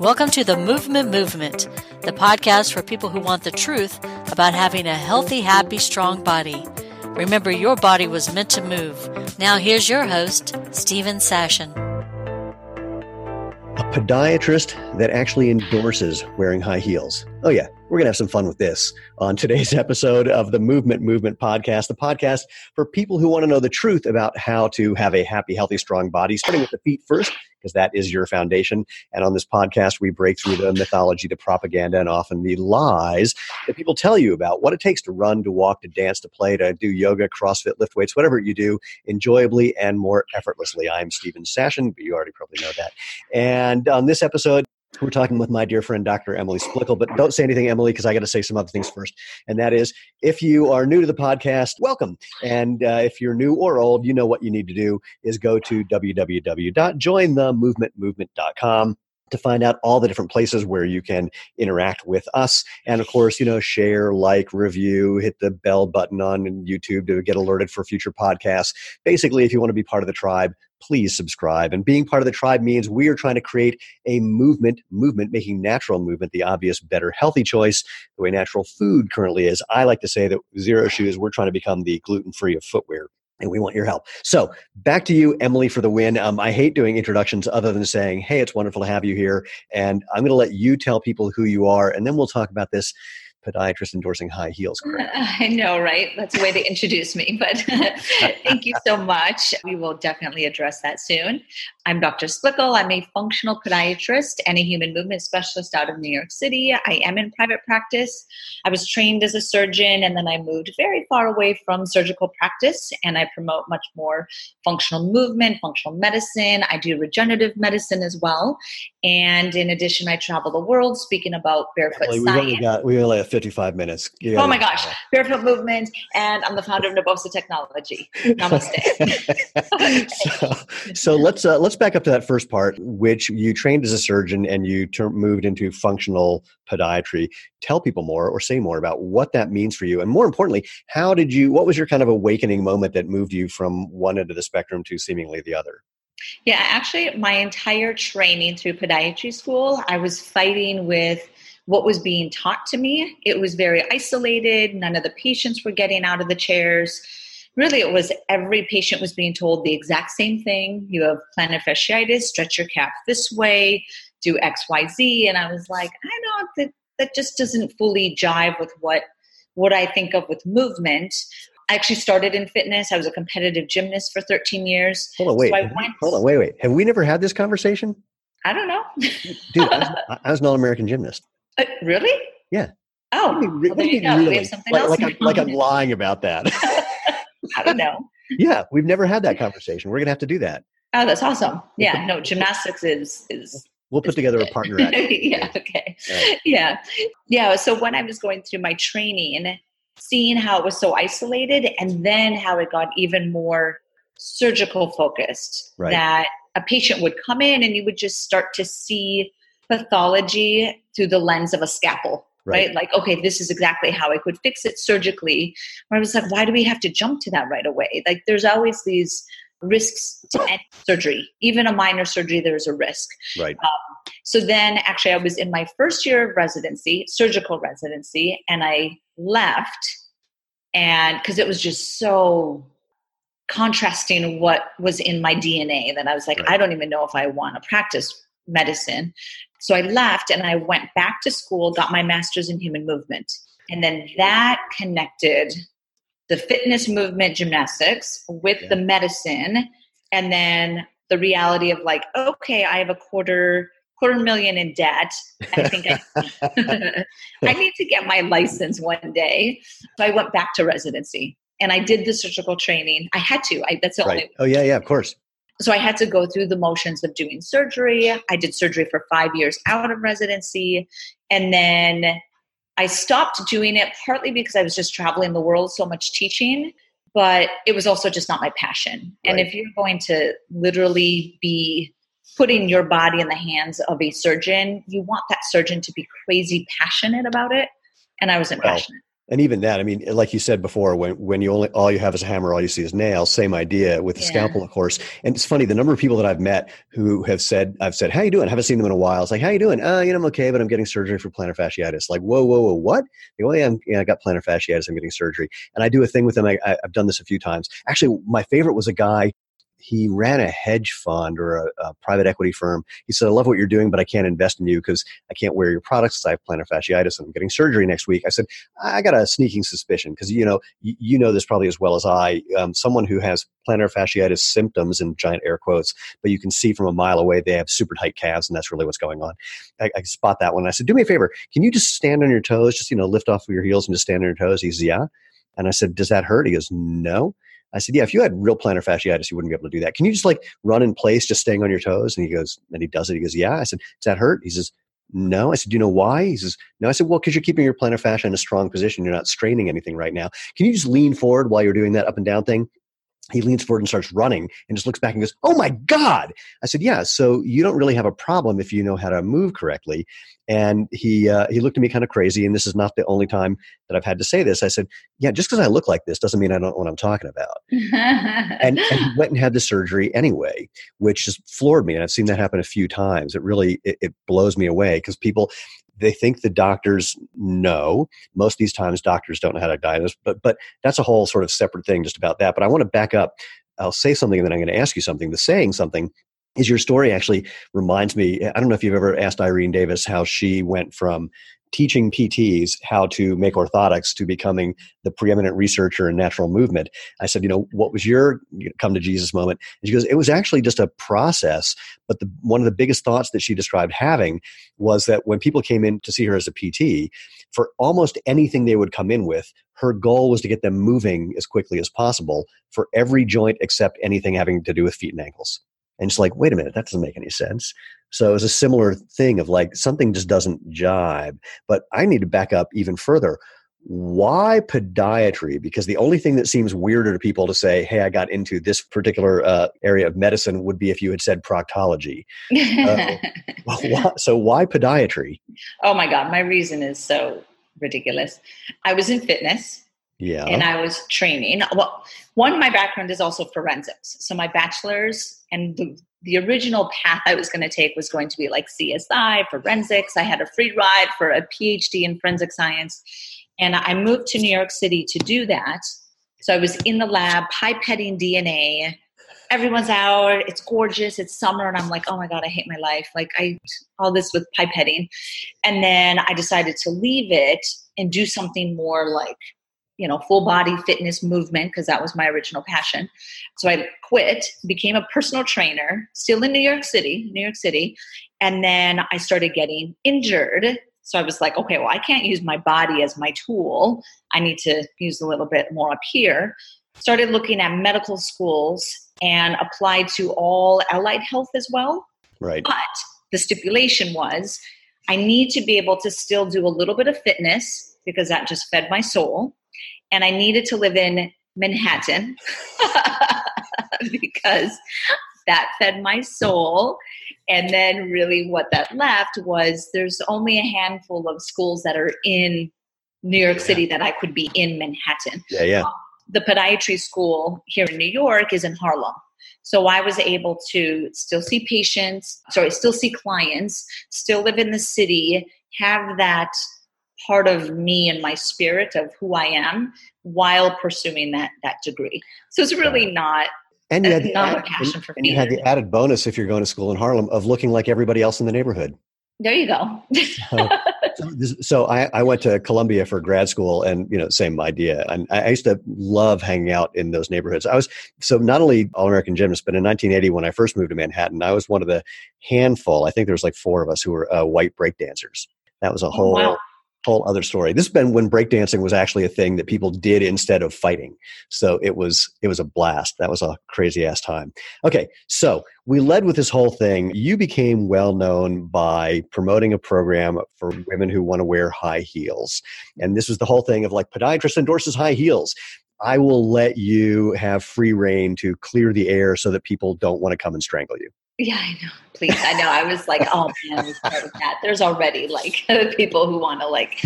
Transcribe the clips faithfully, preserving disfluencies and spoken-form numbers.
Welcome to The Movement Movement, the podcast for people who want the truth about having a healthy, happy, strong body. Remember, your body was meant to move. Now here's your host, Stephen Sashen. A podiatrist that actually endorses wearing high heels. Oh yeah, we're going to have some fun with this on today's episode of the Movement Movement podcast, the podcast for people who want to know the truth about how to have a happy, healthy, strong body, starting with the feet first, because that is your foundation. And on this podcast, we break through the mythology, the propaganda, and often the lies that people tell you about what it takes to run, to walk, to dance, to play, to do yoga, CrossFit, lift weights, whatever you do, enjoyably and more effortlessly. I'm Stephen Sashen, but you already probably know that. And on this episode, we're talking with my dear friend, Doctor Emily Splichal, but don't say anything, Emily, because I got to say some other things first. And that is, if you are new to the podcast, welcome. And uh, if you're new or old, you know what you need to do is go to w w w dot join the movement movement dot com to find out all the different places where you can interact with us. And of course, you know, share, like, review, hit the bell button on YouTube to get alerted for future podcasts. Basically, if you want to be part of the tribe, please subscribe. And being part of the tribe means we are trying to create a movement, movement, making natural movement the obvious, better, healthy choice, the way natural food currently is. I like to say that Zero Shoes, we're trying to become the gluten-free of footwear. And we want your help. So back to you, Emily, for the win. Um, I hate doing introductions other than saying, hey, it's wonderful to have you here. And I'm going to let you tell people who you are. And then we'll talk about this podiatrist endorsing high heels. I know, right? That's a way to introduce me. But thank you so much. We will definitely address that soon. I'm Doctor Splichal. I'm a functional podiatrist and a human movement specialist out of New York City. I am in private practice. I was trained as a surgeon, and then I moved very far away from surgical practice, and I promote much more functional movement, functional medicine. I do regenerative medicine as well. And in addition, I travel the world speaking about barefoot Emily, science. We only got, we only have fifty-five minutes. Oh my gosh, barefoot movement, and I'm the founder of Naboso Technology. Namaste. Okay. So, so let's uh, let's back up to that first part, which you trained as a surgeon and you ter- moved into functional podiatry. Tell people more, or say more about what that means for you, and more importantly, how did you? What was your kind of awakening moment that moved you from one end of the spectrum to seemingly the other? Yeah, actually, my entire training through podiatry school, I was fighting with what was being taught to me. It was very isolated. None of the patients were getting out of the chairs. Really, it was every patient was being told the exact same thing. You have plantar fasciitis, stretch your calf this way, do X, Y, Z. And I was like, I know that that just doesn't fully jive with what, what I think of with movement. I actually started in fitness. I was a competitive gymnast for thirteen years. Hold on, wait, so I went, hold on, wait, wait. Have we never had this conversation? I don't know. Dude, I was, I was an All-American gymnast. Uh, really? Yeah. Oh, what do you, well, there you go. Really? We have something like, else. Like, I, like I'm lying about that. I don't know. Yeah, we've never had that conversation. We're going to have to do that. Oh, that's awesome. Yeah, no, gymnastics is... is We'll put together a partner act. Yeah, okay. Right. Yeah. Yeah, so when I was going through my training, seeing how it was so isolated and then how it got even more surgical focused, right, that a patient would come in and you would just start to see pathology through the lens of a scalpel, right? right? Like, okay, this is exactly how I could fix it surgically. Where I was like, why do we have to jump to that right away? Like, there's always these risks to any surgery. Even a minor surgery, there's a risk. Right. Um, so then actually I was in my first year of residency, surgical residency, and I left and because it was just so contrasting what was in my D N A that I was like, right, I don't even know if I want to practice medicine. So I left and I went back to school, got my master's in human movement. And then that connected the fitness movement gymnastics with yeah. the medicine. And then the reality of like, okay, I have a quarter, quarter million in debt. I think I, I need to get my license one day. So I went back to residency and I did the surgical training. I had to, I, that's the right. only way. Oh yeah. Yeah, of course. So I had to go through the motions of doing surgery. I did surgery for five years out of residency. And then I stopped doing it partly because I was just traveling the world so much teaching, but it was also just not my passion. Right. And if you're going to literally be putting your body in the hands of a surgeon, you want that surgeon to be crazy passionate about it. And I wasn't wow. passionate. And even that, I mean, like you said before, when, when you only, all you have is a hammer, all you see is nails, same idea with the yeah. scalpel, of course. And it's funny, the number of people that I've met who have said, I've said, how you doing? I haven't seen them in a while. It's like, how you doing? Uh, you know, I'm okay, but I'm getting surgery for plantar fasciitis. Like, whoa, whoa, whoa, what? They go, yeah, I'm, yeah, I got plantar fasciitis. I'm getting surgery. And I do a thing with them. I, I, I've done this a few times. Actually, my favorite was a guy. He ran a hedge fund or a, a private equity firm. He said, I love what you're doing, but I can't invest in you because I can't wear your products. I have plantar fasciitis and I'm getting surgery next week. I said, I got a sneaking suspicion because, you know, you, you know this probably as well as I, um, someone who has plantar fasciitis symptoms in giant air quotes, but you can see from a mile away, they have super tight calves and that's really what's going on. I, I spot that one. I said, do me a favor. Can you just stand on your toes? Just, you know, lift off of your heels and just stand on your toes. He says, yeah. And I said, does that hurt? He goes, no. I said, yeah, if you had real plantar fasciitis, you wouldn't be able to do that. Can you just like run in place, just staying on your toes? And he goes, and he does it. He goes, yeah. I said, does that hurt? He says, no. I said, do you know why? He says, no. I said, well, because you're keeping your plantar fascia in a strong position. You're not straining anything right now. Can you just lean forward while you're doing that up and down thing? He leans forward and starts running and just looks back and goes, oh my God. I said, yeah, so you don't really have a problem if you know how to move correctly. And he uh, he looked at me kind of crazy. And this is not the only time that I've had to say this. I said, yeah, just because I look like this doesn't mean I don't know what I'm talking about. and, and he went and had the surgery anyway, which just floored me. And I've seen that happen a few times. It really, it, it blows me away because people, they think the doctors know. Most of these times doctors don't know how to diagnose, but but that's a whole sort of separate thing just about that. But I want to back up. I'll say something and then I'm going to ask you something. The saying something is your story actually reminds me. I don't know if you've ever asked Irene Davis how she went from teaching P Ts how to make orthotics to becoming the preeminent researcher in natural movement. I said, you know, what was your come to Jesus moment? And she goes, it was actually just a process. But the, one of the biggest thoughts that she described having was that when people came in to see her as a P T, for almost anything they would come in with, her goal was to get them moving as quickly as possible for every joint except anything having to do with feet and ankles. And it's like, wait a minute, that doesn't make any sense. So it was a similar thing of like, something just doesn't jibe. But I need to back up even further. Why podiatry? Because the only thing that seems weirder to people to say, hey, I got into this particular uh, area of medicine would be if you had said proctology. uh, well, why, so why podiatry? Oh my God, my reason is so ridiculous. I was in fitness. Yeah. And I was training. Well, one, my background is also forensics. So my bachelor's and the, the original path I was going to take was going to be like C S I, forensics. I had a free ride for a P H D in forensic science. And I moved to New York City to do that. So I was in the lab, pipetting D N A. Everyone's out. It's gorgeous. It's summer. And I'm like, oh my God, I hate my life. Like I, all this with pipetting. And then I decided to leave it and do something more like, you know, full body fitness movement, because that was my original passion. So I quit, became a personal trainer, still in New York City, New York City. And then I started getting injured. So I was like, okay, well, I can't use my body as my tool. I need to use a little bit more up here. Started looking at medical schools and applied to all allied health as well. Right. But the stipulation was I need to be able to still do a little bit of fitness because that just fed my soul. And I needed to live in Manhattan because that fed my soul. And then really what that left was there's only a handful of schools that are in New York yeah. City that I could be in Manhattan. Yeah, yeah. Um, the podiatry school here in New York is in Harlem. So I was able to still see patients, sorry, still see clients, still live in the city, have that part of me and my spirit of who I am while pursuing that that degree. So it's really not, and you had the not added, a passion and, for me. And you had the added bonus, if you're going to school in Harlem, of looking like everybody else in the neighborhood. There you go. so so I, I went to Columbia for grad school and, you know, same idea. And I used to love hanging out in those neighborhoods. I was, so not only All-American Gymnast, but in nineteen eighty, when I first moved to Manhattan, I was one of the handful, I think there was like four of us who were uh, white breakdancers. That was a whole... Oh, wow. Whole other story. This has been when breakdancing was actually a thing that people did instead of fighting. So it was it was a blast. That was a crazy ass time. Okay, so we led with this whole thing. You became well known by promoting a program for women who want to wear high heels. And this was the whole thing of like podiatrist endorses high heels. I will let you have free reign to clear the air so that people don't want to come and strangle you. Yeah, I know. Please. I know. I was like, oh man, I was part of that. There's already like people who want to like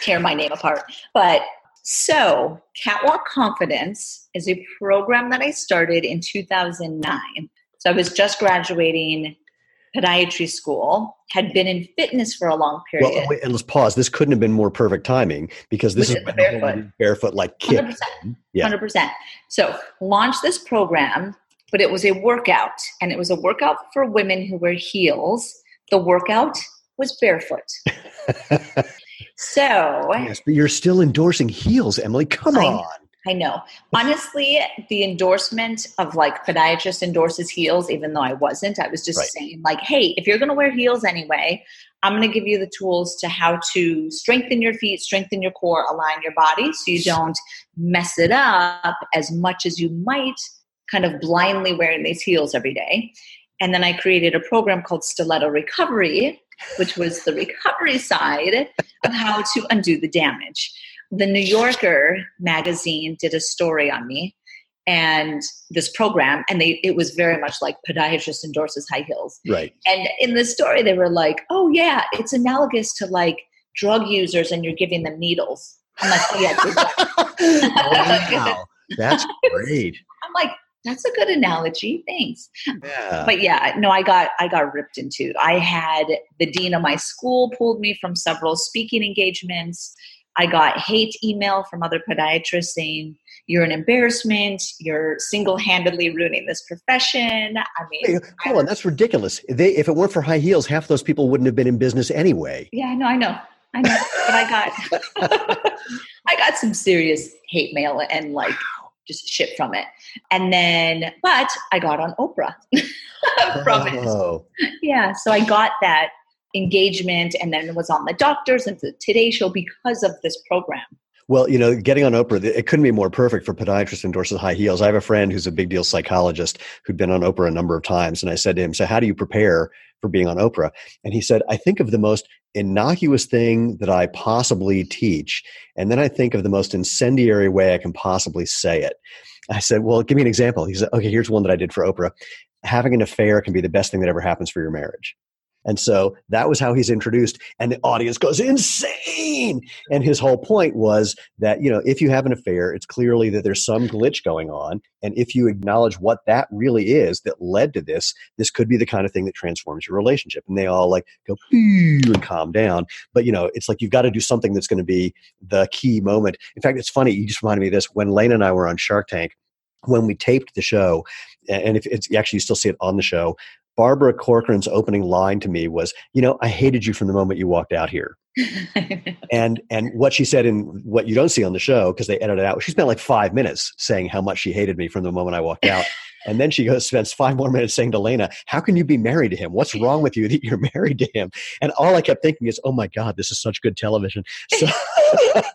tear my name apart. But so Catwalk Confidence is a program that I started in two thousand nine. So I was just graduating podiatry school, had been in fitness for a long period. Well, wait, and let's pause. This couldn't have been more perfect timing because this Which is, is barefoot, barefoot like kick. one hundred percent, yeah. one hundred percent. So launched this program, but it was a workout, and it was a workout for women who wear heels. The workout was barefoot. So yes, but you're still endorsing heels, Emily. Come I, on. I know. Honestly, the endorsement of like podiatrist endorses heels, even though I wasn't, I was just right. saying like, hey, if you're going to wear heels anyway, I'm going to give you the tools to how to strengthen your feet, strengthen your core, align your body so you don't mess it up as much as you might kind of blindly wearing these heels every day. And then I created a program called Stiletto Recovery, which was the recovery side of how to undo the damage. The New Yorker magazine did a story on me and this program, and they it was very much like podiatrist endorses high heels. Right. And in the story, they were like, oh, yeah, it's analogous to like drug users and you're giving them needles. I'm like, oh, yeah. Exactly. Oh, wow. That's great. I'm like, that's a good analogy. Thanks. Yeah. But yeah, no, I got, I got ripped into. I had the dean of my school pulled me from several speaking engagements. I got hate email from other podiatrists saying, you're an embarrassment. You're single-handedly ruining this profession. I mean, hey, hold on, that's ridiculous. They, if it weren't for high heels, half those people wouldn't have been in business anyway. Yeah, no, I know. I know. But I got, I got some serious hate mail and like, just shit from it. And then, but I got on Oprah from oh. it. Yeah. So I got that engagement and then was on The Doctors and the Today Show because of this program. Well, you know, getting on Oprah, it couldn't be more perfect for podiatrist endorses high heels. I have a friend who's a big deal psychologist who'd been on Oprah a number of times. And I said to him, so how do you prepare for being on Oprah? And he said, I think of the most innocuous thing that I possibly teach. And then I think of the most incendiary way I can possibly say it. I said, well, give me an example. He said, okay, here's one that I did for Oprah. Having an affair can be the best thing that ever happens for your marriage. And so that was how he's introduced, and the audience goes insane. And his whole point was that, you know, if you have an affair, it's clearly that there's some glitch going on. And if you acknowledge what that really is that led to this, this could be the kind of thing that transforms your relationship. And they all like go and calm down. But, you know, it's like you've got to do something that's going to be the key moment. In fact, it's funny. You just reminded me of this. When Lane and I were on Shark Tank, when we taped the show, and if it's actually you still see it on the show, Barbara Corcoran's opening line to me was, you know, I hated you from the moment you walked out here. and and what she said in what you don't see on the show, because they edited it out, she spent like five minutes saying how much she hated me from the moment I walked out. And then she goes, spends five more minutes saying to Lena, how can you be married to him? What's wrong with you that you're married to him? And all I kept thinking is, oh my God, this is such good television. So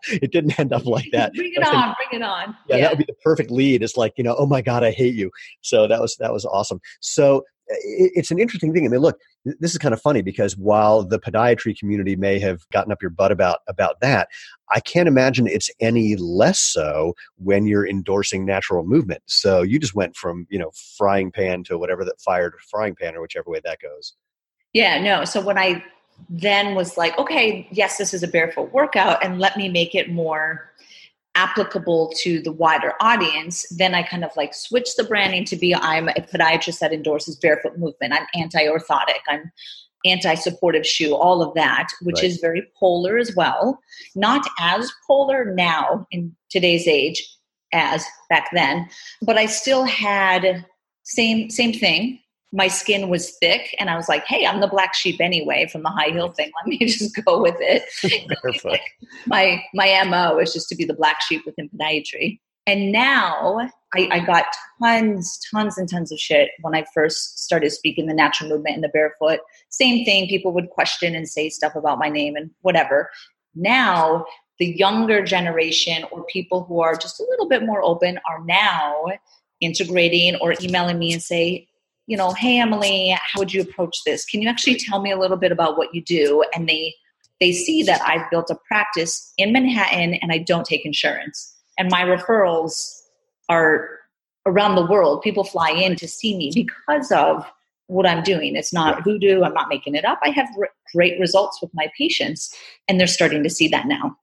it didn't end up like that. Bring it on, thinking, bring it on. Yeah, yeah, that would be the perfect lead. It's like, you know, oh my God, I hate you. So that was that was awesome. So it's an interesting thing. I mean, look, this is kind of funny because while the podiatry community may have gotten up your butt about, about that, I can't imagine it's any less so when you're endorsing natural movement. So you just went from, you know, frying pan to whatever that fired frying pan or whichever way that goes. Yeah, no. So when I then was like, okay, yes, this is a barefoot workout and let me make it more applicable to the wider audience, then I kind of like switch the branding to be, I'm a podiatrist that endorses barefoot movement. I'm anti-orthotic. I'm anti-supportive shoe, all of that, which right. is very polar as well. Not as polar now in today's age as back then, but I still had same, same thing. My skin was thick and I was like, hey, I'm the black sheep anyway from the high heel thing. Let me just go with it. Like my my M O is just to be the black sheep within podiatry. And now I, I got tons, tons and tons of shit when I first started speaking the natural movement and the barefoot. Same thing. People would question and say stuff about my name and whatever. Now the younger generation or people who are just a little bit more open are now integrating or emailing me and say, you know, hey, Emily, how would you approach this? Can you actually tell me a little bit about what you do? And they they see that I've built a practice in Manhattan and I don't take insurance. And my referrals are around the world. People fly in to see me because of what I'm doing. It's not voodoo. I'm not making it up. I have re- great results with my patients and they're starting to see that now.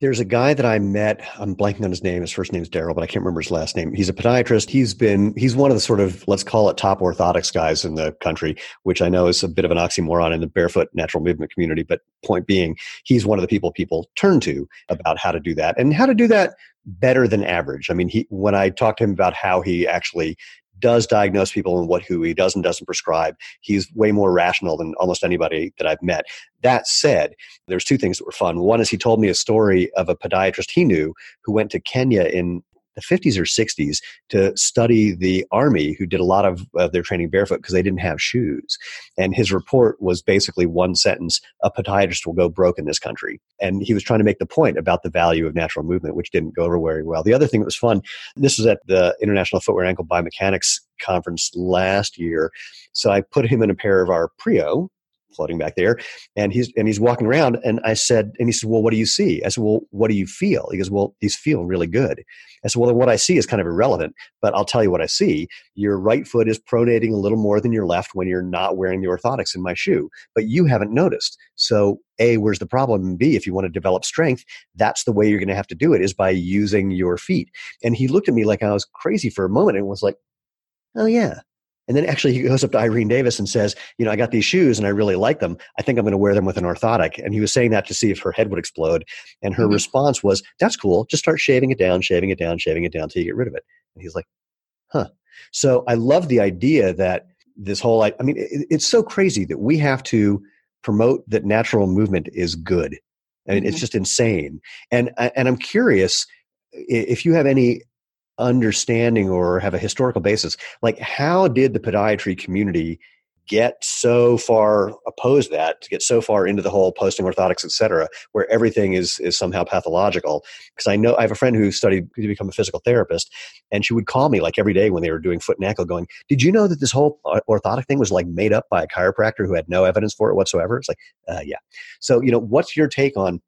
There's a guy that I met, I'm blanking on his name. His first name is Daryl, but I can't remember his last name. He's a podiatrist. He's been, he's one of the sort of, let's call it top orthotics guys in the country, which I know is a bit of an oxymoron in the barefoot natural movement community. But point being, he's one of the people people turn to about how to do that and how to do that better than average. I mean, he, when I talked to him about how he actually does diagnose people and what who he does and doesn't prescribe, he's way more rational than almost anybody that I've met. That said, there's two things that were fun. One is he told me a story of a podiatrist he knew who went to Kenya in the fifties or sixties to study the army, who did a lot of uh, their training barefoot because they didn't have shoes. And his report was basically one sentence: a podiatrist will go broke in this country. And he was trying to make the point about the value of natural movement, which didn't go over very well. The other thing that was fun, this was at the International Footwear and Ankle Biomechanics Conference last year. So I put him in a pair of our Prio, floating back there, and he's and he's walking around, and I said, and he said, "Well, what do you see?" I said, "Well, what do you feel?" He goes, "Well, these feel really good." I said, "Well, then what I see is kind of irrelevant, but I'll tell you what I see. Your right foot is pronating a little more than your left when you're not wearing the orthotics in my shoe, but you haven't noticed. So A, where's the problem? And B, if you want to develop strength, that's the way you're going to have to do it, is by using your feet." And he looked at me like I was crazy for a moment and was like, "Oh yeah." And then actually he goes up to Irene Davis and says, you know, "I got these shoes and I really like them. I think I'm going to wear them with an orthotic." And he was saying that to see if her head would explode. And her mm-hmm. response was, "That's cool. Just start shaving it down, shaving it down, shaving it down till you get rid of it." And he's like, huh. So I love the idea that this whole, I mean, it, it's so crazy that we have to promote that natural movement is good. I mean, mm-hmm. it's just insane. And And I'm curious if you have any understanding or have a historical basis, like how did the podiatry community get so far opposed that, to get so far into the whole posting orthotics, et cetera, where everything is is somehow pathological? Because I know I have a friend who studied to become a physical therapist, and she would call me like every day when they were doing foot and ankle going, "Did you know that this whole orthotic thing was like made up by a chiropractor who had no evidence for it whatsoever?" It's like, uh, yeah. So, you know, what's your take on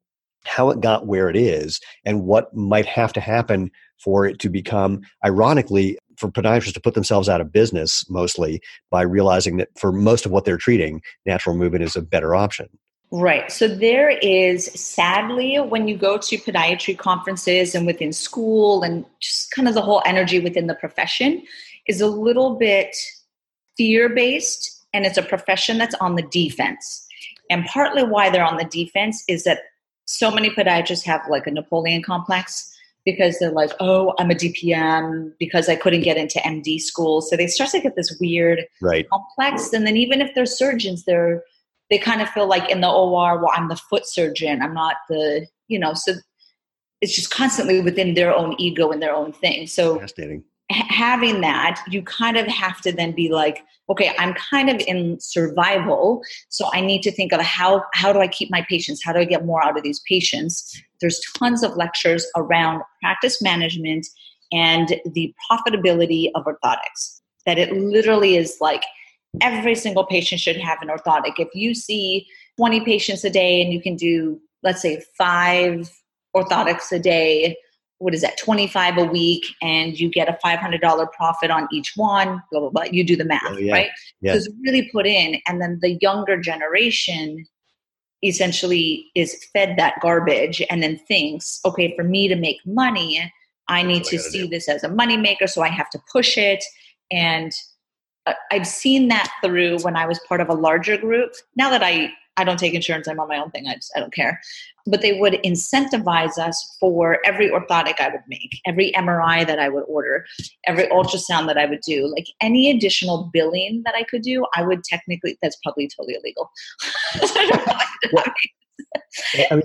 how it got where it is and what might have to happen for it to become, ironically, for podiatrists to put themselves out of business mostly by realizing that for most of what they're treating, natural movement is a better option? Right. So there is, sadly, when you go to podiatry conferences and within school and just kind of the whole energy within the profession is a little bit fear-based, and it's a profession that's on the defense. And partly why they're on the defense is that so many podiatrists have like a Napoleon complex, because they're like, "Oh, I'm a D P M because I couldn't get into M D school." So they start to get this weird right. complex. And then even if they're surgeons, they're, they kind of feel like in the O R, "Well, I'm the foot surgeon. I'm not the, you know," so it's just constantly within their own ego and their own thing. So h- having that, you kind of have to then be like, okay, I'm kind of in survival, so I need to think of how, how do I keep my patients? How do I get more out of these patients? There's tons of lectures around practice management and the profitability of orthotics, that it literally is like every single patient should have an orthotic. If you see twenty patients a day and you can do, let's say, five orthotics a day, what is that, twenty-five a week, and you get a five hundred dollars profit on each one, blah, blah, blah. You do the math, oh, yeah. right? Yeah. So it's really put in. And then the younger generation essentially is fed that garbage and then thinks, okay, for me to make money, I need That's to see do. this as a moneymaker, so I have to push it. And I've seen that through when I was part of a larger group. Now that I I don't take insurance, I'm on my own thing, I just, I don't care. But they would incentivize us for every orthotic I would make, every M R I that I would order, every ultrasound that I would do, like any additional billing that I could do, I would technically, that's probably totally illegal. well, I mean,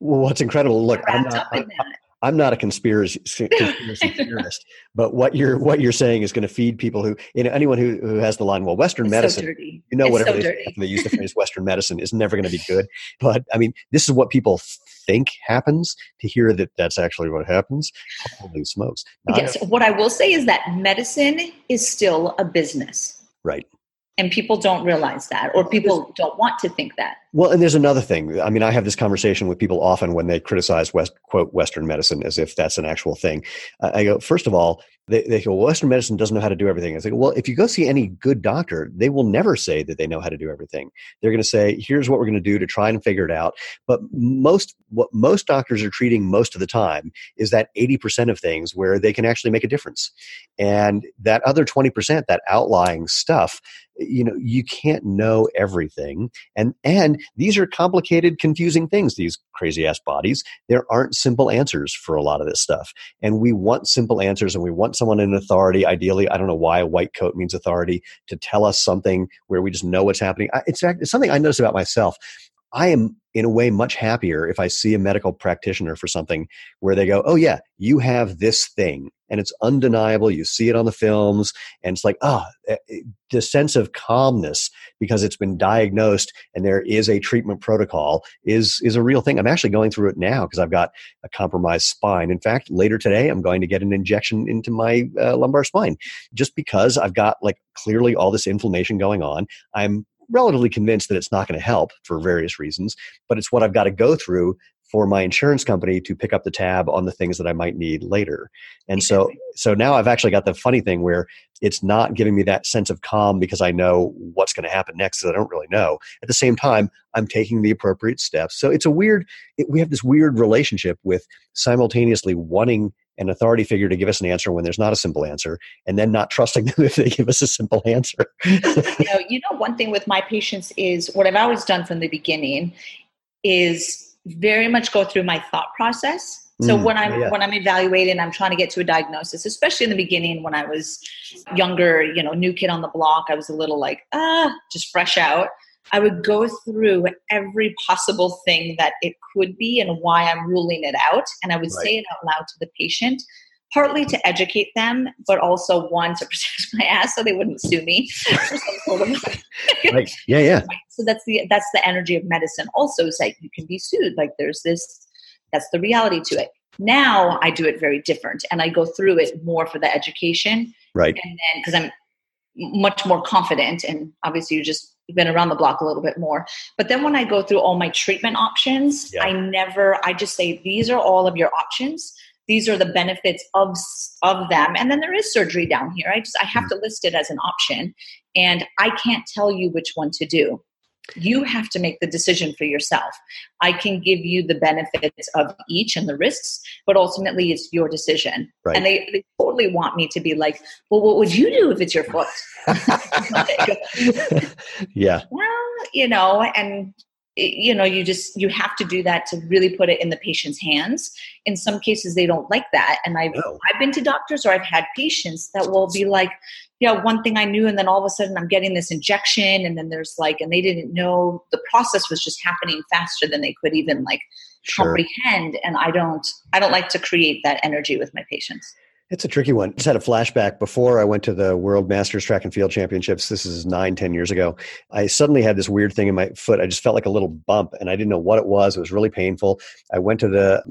well, what's incredible, look, I'm not, I, I'm not a conspiracy, conspiracy theorist, but what you're what you're saying is going to feed people who, you know, anyone who, who has the line, "Well, Western it's medicine, so you know, it's whatever so it is, they use the phrase Western medicine is never going to be good." But I mean, this is what people think happens. To hear that that's actually what happens, holy smokes! Not yes, a- what I will say is that medicine is still a business, right? And people don't realize that, or people don't want to think that. Well, and there's another thing. I mean, I have this conversation with people often when they criticize, West, quote, Western medicine as if that's an actual thing. Uh, I go, first of all, They, they go, well, Western medicine doesn't know how to do everything. It's like, well, if you go see any good doctor, they will never say that they know how to do everything. They're going to say, here's what we're going to do to try and figure it out. But most, what most doctors are treating most of the time is that eighty percent of things where they can actually make a difference. And that other twenty percent, that outlying stuff, you know, you can't know everything. And, and these are complicated, confusing things, these crazy ass bodies. There aren't simple answers for a lot of this stuff. And we want simple answers, and we want someone in authority. Ideally, I don't know why a white coat means authority, to tell us something where we just know what's happening. I, it's, it's something I notice about myself. I am, in a way, much happier if I see a medical practitioner for something where they go, oh yeah, you have this thing, and it's undeniable. You see it on the films, and it's like, ah, oh, the sense of calmness because it's been diagnosed and there is a treatment protocol is, is a real thing. I'm actually going through it now because I've got a compromised spine. In fact, later today, I'm going to get an injection into my uh, lumbar spine just because I've got like clearly all this inflammation going on. I'm relatively convinced that it's not going to help for various reasons, but it's what I've got to go through for my insurance company to pick up the tab on the things that I might need later. And exactly. so so now I've actually got the funny thing where it's not giving me that sense of calm because I know what's going to happen next that I don't really know. At the same time, I'm taking the appropriate steps. So it's a weird, it, we have this weird relationship with simultaneously wanting an authority figure to give us an answer when there's not a simple answer, and then not trusting them if they give us a simple answer. you know, you know, one thing with my patients is what I've always done from the beginning is very much go through my thought process. So mm, when I'm, yeah. when I'm evaluating, I'm trying to get to a diagnosis, especially in the beginning when I was younger, you know, new kid on the block, I was a little like, ah, just fresh out. I would go through every possible thing that it could be and why I'm ruling it out. And I would right. say it out loud to the patient, partly to educate them, but also one to protect my ass so they wouldn't sue me. right. Yeah, yeah. So that's the, that's the energy of medicine also, is that you can be sued. Like there's this, that's the reality to it. Now I do it very different, and I go through it more for the education. Right. And then, because I'm much more confident, and obviously you just, been around the block a little bit more. But then when I go through all my treatment options, yeah. I never, I just say, these are all of your options. These are the benefits of, of them. And then there is surgery down here. I just, I have mm-hmm. to list it as an option, and I can't tell you which one to do. You have to make the decision for yourself. I can give you the benefits of each and the risks, but ultimately it's your decision. Right. And they, they totally want me to be like, well, what would you do if it's your foot? yeah. Well, you know, and you know, you just, you have to do that to really put it in the patient's hands. In some cases they don't like that. And I've, no. I've been to doctors, or I've had patients that will be like, yeah, one thing I knew, and then all of a sudden I'm getting this injection, and then there's like, and they didn't know, the process was just happening faster than they could even like sure. comprehend. And I don't, I don't like to create that energy with my patients. It's a tricky one. Just had a flashback before I went to the World Masters Track and Field Championships. This is nine, ten years ago. I suddenly had this weird thing in my foot. I just felt like a little bump, and I didn't know what it was. It was really painful. I went to the,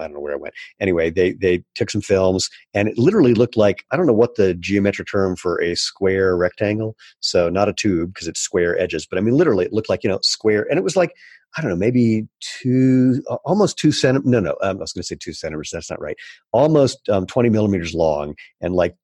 I don't know where I went. Anyway, they they took some films, and it literally looked like, I don't know what the geometric term for a square rectangle. So not a tube because it's square edges, but I mean, literally it looked like, you know, square. And it was like, I don't know, maybe two, almost two centimeters. No, no, um, I was going to say two centimeters. That's not right. Almost um, twenty millimeters long, and like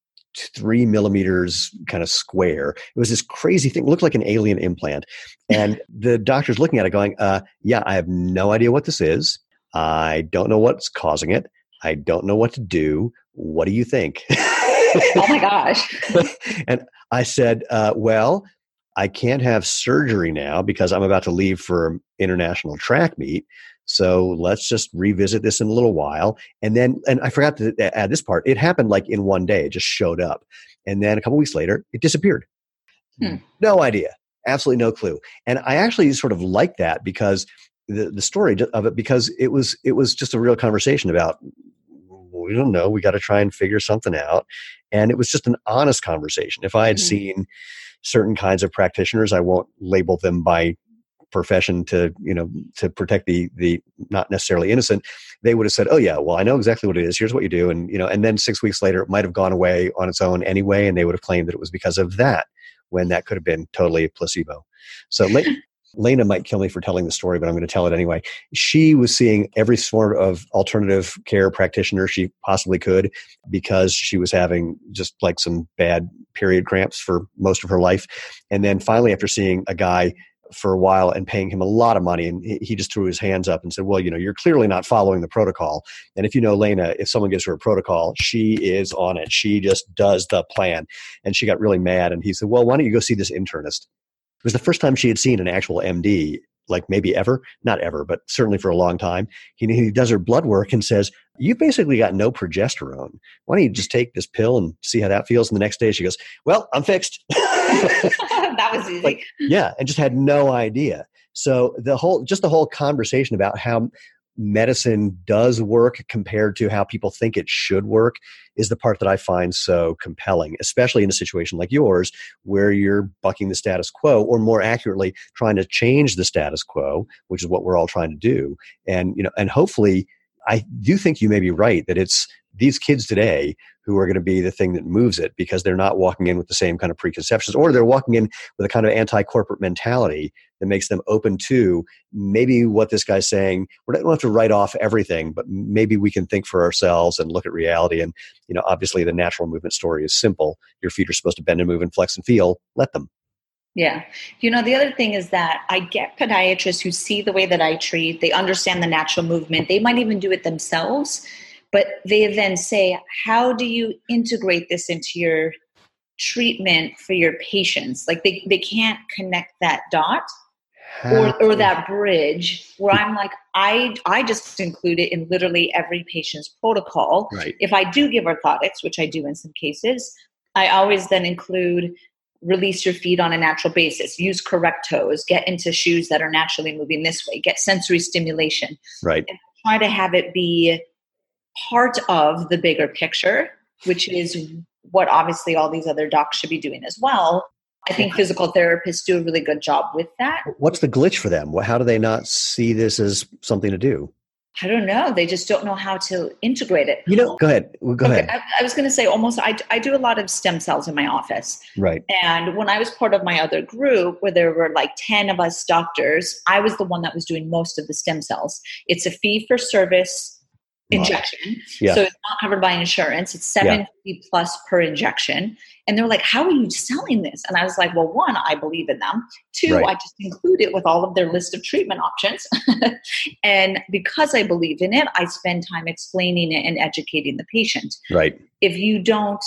three millimeters kind of square. It was this crazy thing. It looked like an alien implant. And the doctor's looking at it going, uh, yeah, I have no idea what this is. I don't know what's causing it. I don't know what to do. What do you think? Oh my gosh. And I said, uh, well, I can't have surgery now because I'm about to leave for an international track meet. So let's just revisit this in a little while. And then, and I forgot to add this part, it happened like in one day, it just showed up. And then a couple weeks later, it disappeared. Hmm. No idea. Absolutely no clue. And I actually sort of like that because the, the story of it, because it was, it was just a real conversation about, we don't know, we got to try and figure something out. And it was just an honest conversation. If I had hmm. seen certain kinds of practitioners, I won't label them by profession to, you know, to protect the, the not necessarily innocent, they would have said, oh yeah, well, I know exactly what it is. Here's what you do. And, you know, and then six weeks later, it might've gone away on its own anyway. And they would have claimed that it was because of that, when that could have been totally a placebo. So Lena might kill me for telling the story, but I'm going to tell it anyway. She was seeing every sort of alternative care practitioner she possibly could because she was having just like some bad period cramps for most of her life. And then finally, after seeing a guy for a while and paying him a lot of money, and he just threw his hands up and said, well, you know, you're clearly not following the protocol. And if you know Lena, if someone gives her a protocol, she is on it. She just does the plan. And she got really mad. And he said, well, why don't you go see this internist? It was the first time she had seen an actual M D, like maybe ever, not ever, but certainly for a long time. He, he does her blood work and says, you basically got no progesterone. Why don't you just take this pill and see how that feels? And the next day she goes, well, I'm fixed. That was easy. Like, yeah. And just had no idea. So the whole, just the whole conversation about how medicine does work compared to how people think it should work is the part that I find so compelling, especially in a situation like yours where you're bucking the status quo, or more accurately, trying to change the status quo, which is what we're all trying to do. And, you know, and hopefully I do think you may be right that it's these kids today who are going to be the thing that moves it, because they're not walking in with the same kind of preconceptions, or they're walking in with a kind of anti-corporate mentality that makes them open to maybe what this guy's saying. We don't have to write off everything, but maybe we can think for ourselves and look at reality. And, you know, obviously the natural movement story is simple. Your feet are supposed to bend and move and flex and feel. Let them. Yeah. You know, the other thing is that I get podiatrists who see the way that I treat, they understand the natural movement. They might even do it themselves, but they then say, how do you integrate this into your treatment for your patients? Like they, they can't connect that dot or, or that bridge, where I'm like, I, I just include it in literally every patient's protocol. Right. If I do give orthotics, which I do in some cases, I always then include release your feet on a natural basis, use correct toes, get into shoes that are naturally moving this way, get sensory stimulation. Right. And try to have it be part of the bigger picture, which is what obviously all these other docs should be doing as well. I think physical therapists do a really good job with that. What's the glitch for them? How do they not see this as something to do? I don't know. They just don't know how to integrate it. You know, go ahead. Well, go okay. ahead. I, I was going to say almost, I, I do a lot of stem cells in my office. Right. And when I was part of my other group where there were like ten of us doctors, I was the one that was doing most of the stem cells. It's a fee for service injection. Yeah. So it's not covered by insurance. It's seven fifty yeah. plus per injection. And they're like, how are you selling this? And I was like, well, one, I believe in them. Two, right. I just include it with all of their list of treatment options. And because I believe in it, I spend time explaining it and educating the patient. Right. If you don't,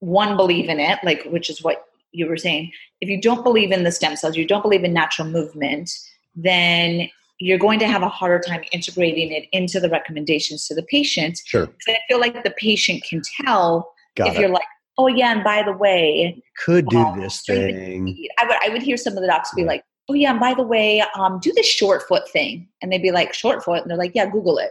one, believe in it, like, which is what you were saying, if you don't believe in the stem cells, you don't believe in natural movement, then you're going to have a harder time integrating it into the recommendations to the patient. Sure. I feel like the patient can tell Got if it. You're like, oh yeah, and by the way, could do um, this thing. I would, I would hear some of the docs be yeah. like, oh yeah, and by the way, um, do this short foot thing, and they'd be like, short foot, and they're like, yeah, Google it.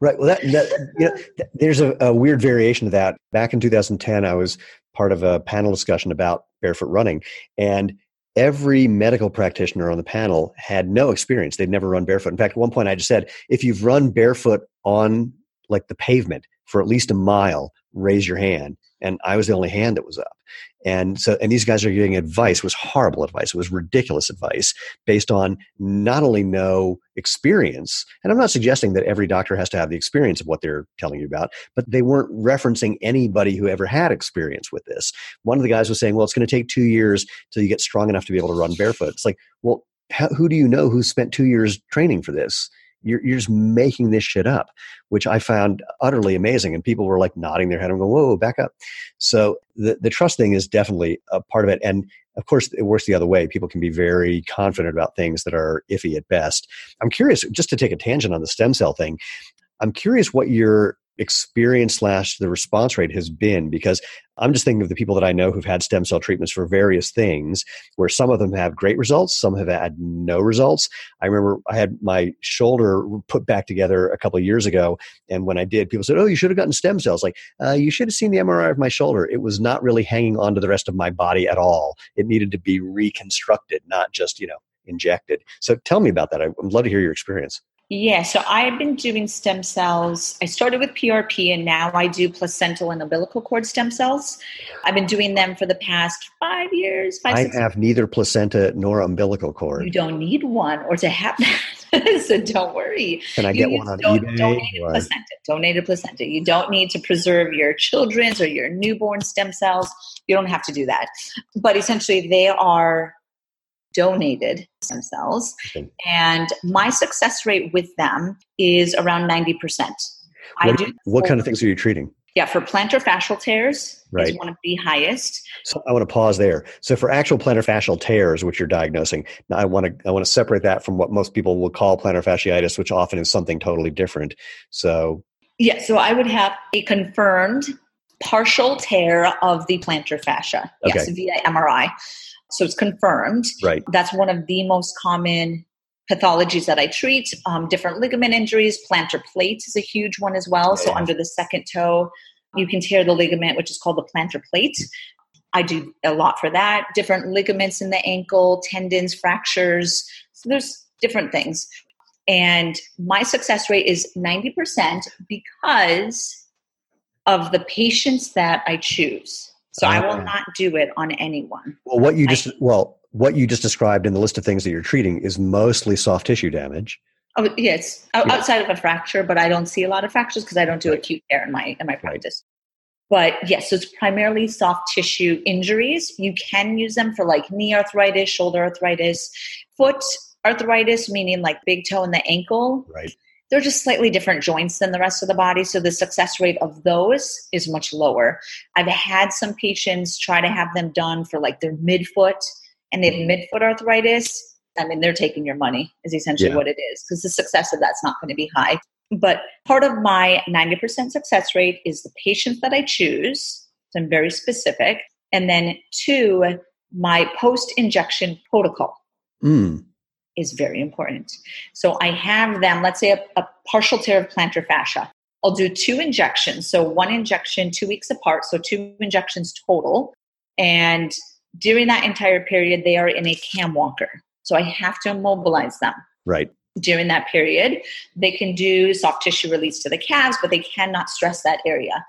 Right. Well, that, that you know, th- there's a, a weird variation of that. Back in two thousand ten, I was part of a panel discussion about barefoot running, and every medical practitioner on the panel had no experience. They'd never run barefoot. In fact, at one point I just said, if you've run barefoot on like the pavement for at least a mile, raise your hand. And I was the only hand that was up. And so, and these guys are giving advice. It was horrible advice. It was ridiculous advice based on not only no experience, and I'm not suggesting that every doctor has to have the experience of what they're telling you about, but they weren't referencing anybody who ever had experience with this. One of the guys was saying, well, it's going to take two years till you get strong enough to be able to run barefoot. It's like, well, how, who do you know who spent two years training for this? You're, you're just making this shit up, which I found utterly amazing. And people were like nodding their head and going, whoa, whoa, back up. So the, the trust thing is definitely a part of it. And of course, it works the other way. People can be very confident about things that are iffy at best. I'm curious, just to take a tangent on the stem cell thing, I'm curious what your experience slash the response rate has been, because I'm just thinking of the people that I know who've had stem cell treatments for various things, where some of them have great results, some have had no results. I remember I had my shoulder put back together a couple of years ago, and when I did, people said, oh, you should have gotten stem cells. Like, uh, you should have seen the M R I of my shoulder. It was not really hanging on to the rest of my body at all. It needed to be reconstructed, not just, you know, injected. So tell me about that. I'd love to hear your experience. Yeah, so I've been doing stem cells. I started with P R P and now I do placental and umbilical cord stem cells. I've been doing them for the past five years. Five, I six have years. Neither placenta nor umbilical cord. You don't need one or to have that, so don't worry. Can I you get one on don't, eBay? Donated or... placenta. Donated placenta. You don't need to preserve your children's or your newborn stem cells. You don't have to do that. But essentially they are donated stem cells, okay. And my success rate with them is around ninety percent. What, I do what for, kind of things are you treating? Yeah, for plantar fascial tears, right, is one of the highest. So I want to pause there. So for actual plantar fascial tears, which you're diagnosing, now I want to I want to separate that from what most people will call plantar fasciitis, which often is something totally different. So yeah, so I would have a confirmed partial tear of the plantar fascia, okay. Yes, via M R I. So it's confirmed. Right. That's one of the most common pathologies that I treat. Um, different ligament injuries, plantar plate is a huge one as well. Yeah. So under the second toe, you can tear the ligament, which is called the plantar plate. I do a lot for that. Different ligaments in the ankle, tendons, fractures. So there's different things. And my success rate is ninety percent because of the patients that I choose. So I will not do it on anyone. Well, what you just I, well, what you just described in the list of things that you're treating is mostly soft tissue damage. Oh yes, yeah. Outside of a fracture, but I don't see a lot of fractures because I don't do right. acute care in my in my practice. Right. But yes, so it's primarily soft tissue injuries. You can use them for like knee arthritis, shoulder arthritis, foot arthritis, meaning like big toe and the ankle. Right. They're just slightly different joints than the rest of the body. So the success rate of those is much lower. I've had some patients try to have them done for like their midfoot and they have midfoot arthritis. I mean, they're taking your money is essentially yeah. what it is because the success of that's not going to be high. But part of my ninety percent success rate is the patients that I choose. So I'm very specific. And then two, my post-injection protocol. Mm. is very important. So I have them, let's say a, a partial tear of plantar fascia. I'll do two injections. So one injection, two weeks apart. So two injections total. And during that entire period, they are in a cam walker. So I have to immobilize them. Right. During that period, they can do soft tissue release to the calves, but they cannot stress that area.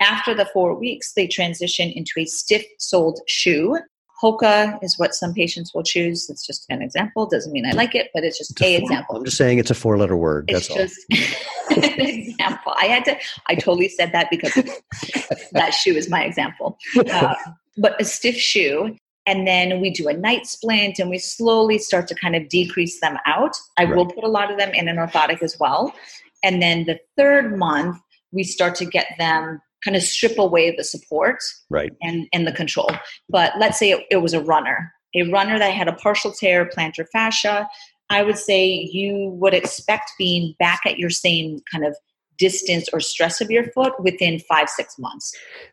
After the four weeks, they transition into a stiff-soled shoe. Hoka is what some patients will choose. It's just an example. Doesn't mean I like it, but it's just it's a, a four, example. I'm just saying it's a four-letter word. It's that's just all. An example. I had to. I totally said that because that shoe is my example. Uh, but a stiff shoe, and then we do a night splint, and we slowly start to kind of decrease them out. I right. will put a lot of them in an orthotic as well, and then the third month we start to get them. Kind of strip away the support right. and, and the control. But let's say it, it was a runner, a runner that had a partial tear, plantar fascia. I would say you would expect being back at your same kind of distance or stress of your foot within five, six months.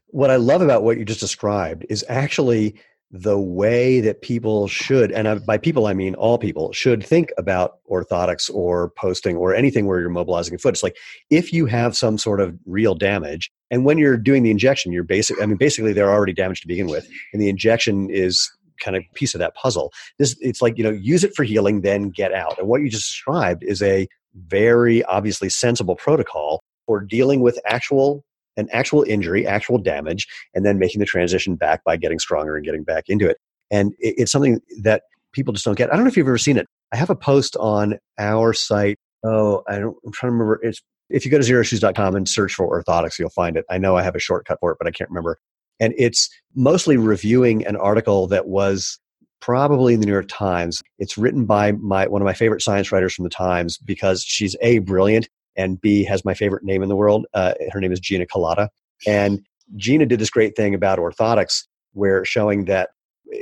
What I love about what you just described is actually the way that people should, and by people, I mean all people, should think about orthotics or posting or anything where you're mobilizing a foot. It's like if you have some sort of real damage, and when you're doing the injection, you're basically, I mean, basically they're already damaged to begin with, and the injection is kind of a piece of that puzzle. This, it's like, you know, use it for healing, then get out. And what you just described is a very obviously sensible protocol for dealing with actual an actual injury, actual damage, and then making the transition back by getting stronger and getting back into it. And it's something that people just don't get. I don't know if you've ever seen it. I have a post on our site. Oh, I don't, I'm trying to remember. It's, if you go to zero shoes dot com and search for orthotics, you'll find it. I know I have a shortcut for it, but I can't remember. And it's mostly reviewing an article that was probably in the New York Times. It's written by my one of my favorite science writers from the Times because she's A, brilliant, and B, has my favorite name in the world. Uh, her name is Gina Colata. And Gina did this great thing about orthotics where showing that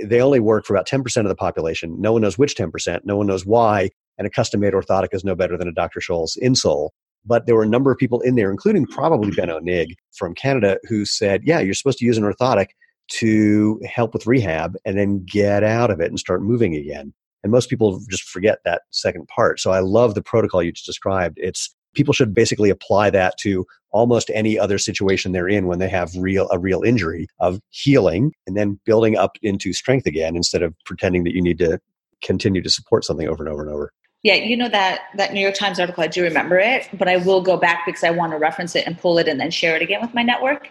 they only work for about ten percent of the population. No one knows which ten percent. No one knows why. And a custom-made orthotic is no better than a Doctor Scholl's insole. But there were a number of people in there, including probably Ben O'Nig from Canada, who said, yeah, you're supposed to use an orthotic to help with rehab and then get out of it and start moving again. And most people just forget that second part. So I love the protocol you just described. It's people should basically apply that to almost any other situation they're in when they have real a real injury of healing and then building up into strength again instead of pretending that you need to continue to support something over and over and over. Yeah, you know that, that New York Times article, I do remember it, but I will go back because I want to reference it and pull it and then share it again with my network,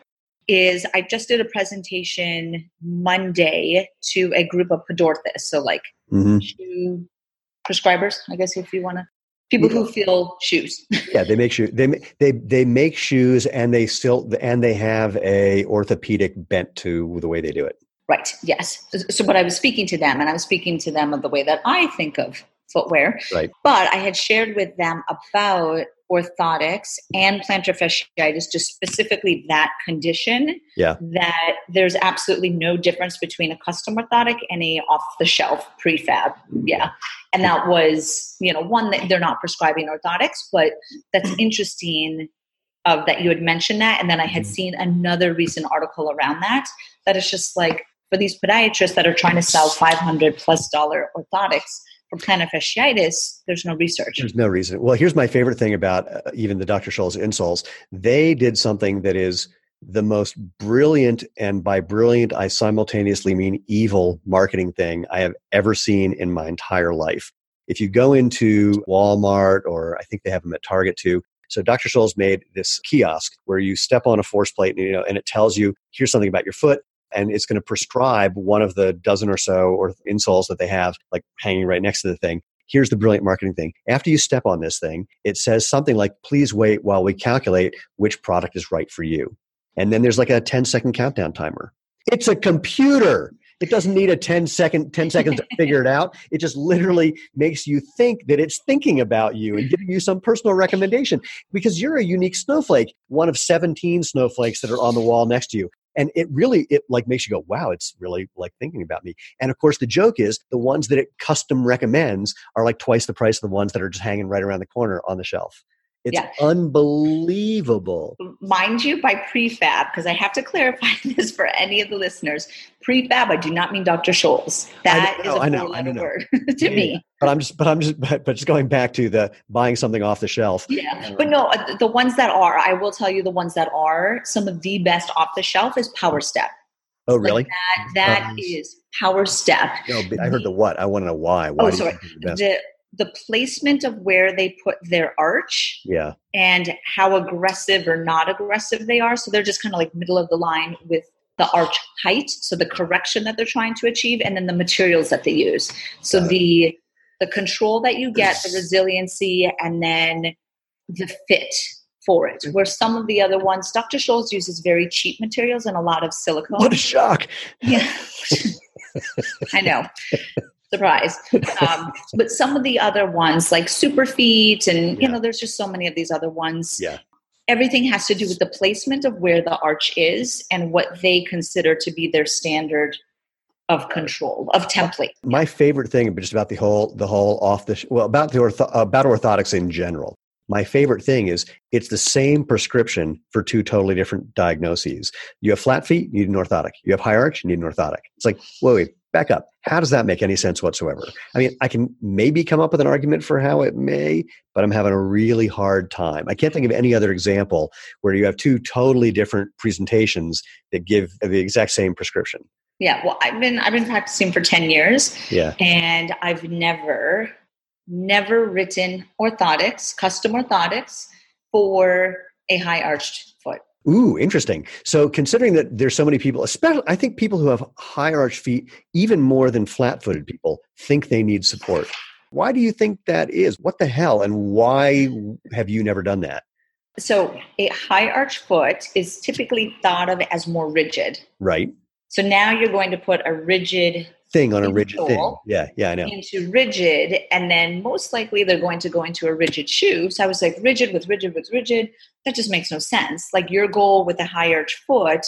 is I just did a presentation Monday to a group of podorthists, so like mm-hmm. shoe prescribers, I guess, if you want to, people yeah. who feel shoes. Yeah, they make shoes. They they they make shoes, and they still and they have a orthopedic bent to the way they do it. Right. Yes. So, but I was speaking to them, and I was speaking to them of the way that I think of footwear. Right. But I had shared with them about orthotics and plantar fasciitis, just specifically that condition, yeah. that there's absolutely no difference between a custom orthotic and a off-the-shelf prefab. Yeah. And that was, you know, one, that they're not prescribing orthotics, but that's interesting of that you had mentioned that. And then I had seen another recent article around that, that it's just like for these podiatrists that are trying to sell five hundred plus dollar orthotics, for plantar fasciitis, there's no research. There's no reason. Well, here's my favorite thing about uh, even the Doctor Scholl's insoles. They did something that is the most brilliant, and by brilliant, I simultaneously mean evil, marketing thing I have ever seen in my entire life. If you go into Walmart, or I think they have them at Target too. So Doctor Scholl's made this kiosk where you step on a force plate, and, you know, and it tells you, here's something about your foot. And it's going to prescribe one of the dozen or so or insoles that they have, like hanging right next to the thing. Here's the brilliant marketing thing. After you step on this thing, it says something like, please wait while we calculate which product is right for you. And then there's like a ten second countdown timer. It's a computer. It doesn't need a ten second, ten seconds to figure it out. It just literally makes you think that it's thinking about you and giving you some personal recommendation, because you're a unique snowflake, one of seventeen snowflakes that are on the wall next to you. And it really, it like makes you go, wow, it's really like thinking about me. And of course, the joke is the ones that it custom recommends are like twice the price of the ones that are just hanging right around the corner on the shelf. It's yeah. unbelievable. Mind you, by prefab, because I have to clarify this for any of the listeners, prefab, I do not mean Doctor Scholl's. That know, is a four-letter word to yeah, me. Yeah. But I'm just, but I'm just, but, but just going back to the buying something off the shelf. Yeah, but no, the ones that are, I will tell you the ones that are, some of the best off the shelf is Power Step. Oh, really? Like that that um, is Power Step. No, I heard the what. I want to know why. Why oh, do sorry. You the best? The placement of where they put their arch yeah. and how aggressive or not aggressive they are. So they're just kind of like middle of the line with the arch height. So the correction that they're trying to achieve, and then the materials that they use. So uh, the, the control that you get, the resiliency, and then the fit for it, where some of the other ones, Doctor Scholl's uses very cheap materials and a lot of silicone. What a shock. Yeah. I know. Surprise. Um, but some of the other ones like Superfeet and, you yeah. know, there's just so many of these other ones. Yeah. Everything has to do with the placement of where the arch is and what they consider to be their standard of control, of template. My favorite thing, just about the whole, the whole off the, sh- well, about the ortho- about orthotics in general. My favorite thing is it's the same prescription for two totally different diagnoses. You have flat feet, you need an orthotic. You have high arch, you need an orthotic. It's like, whoa, wait, back up. How does that make any sense whatsoever? I mean, I can maybe come up with an argument for how it may, but I'm having a really hard time. I can't think of any other example where you have two totally different presentations that give the exact same prescription. Yeah. Well, I've been, I've been practicing for ten years yeah. and I've never... never written orthotics, custom orthotics for a high arched foot. Ooh, interesting. So considering that there's so many people, especially I think people who have high arched feet, even more than flat footed people, think they need support. Why do you think that is? What the hell? And why have you never done that? So a high arched foot is typically thought of as more rigid. Right. So now you're going to put a rigid thing on a rigid thing. Yeah, yeah, I know. Into rigid, and then most likely they're going to go into a rigid shoe. So I was like, rigid with rigid with rigid, that just makes no sense. Like your goal with a high arch foot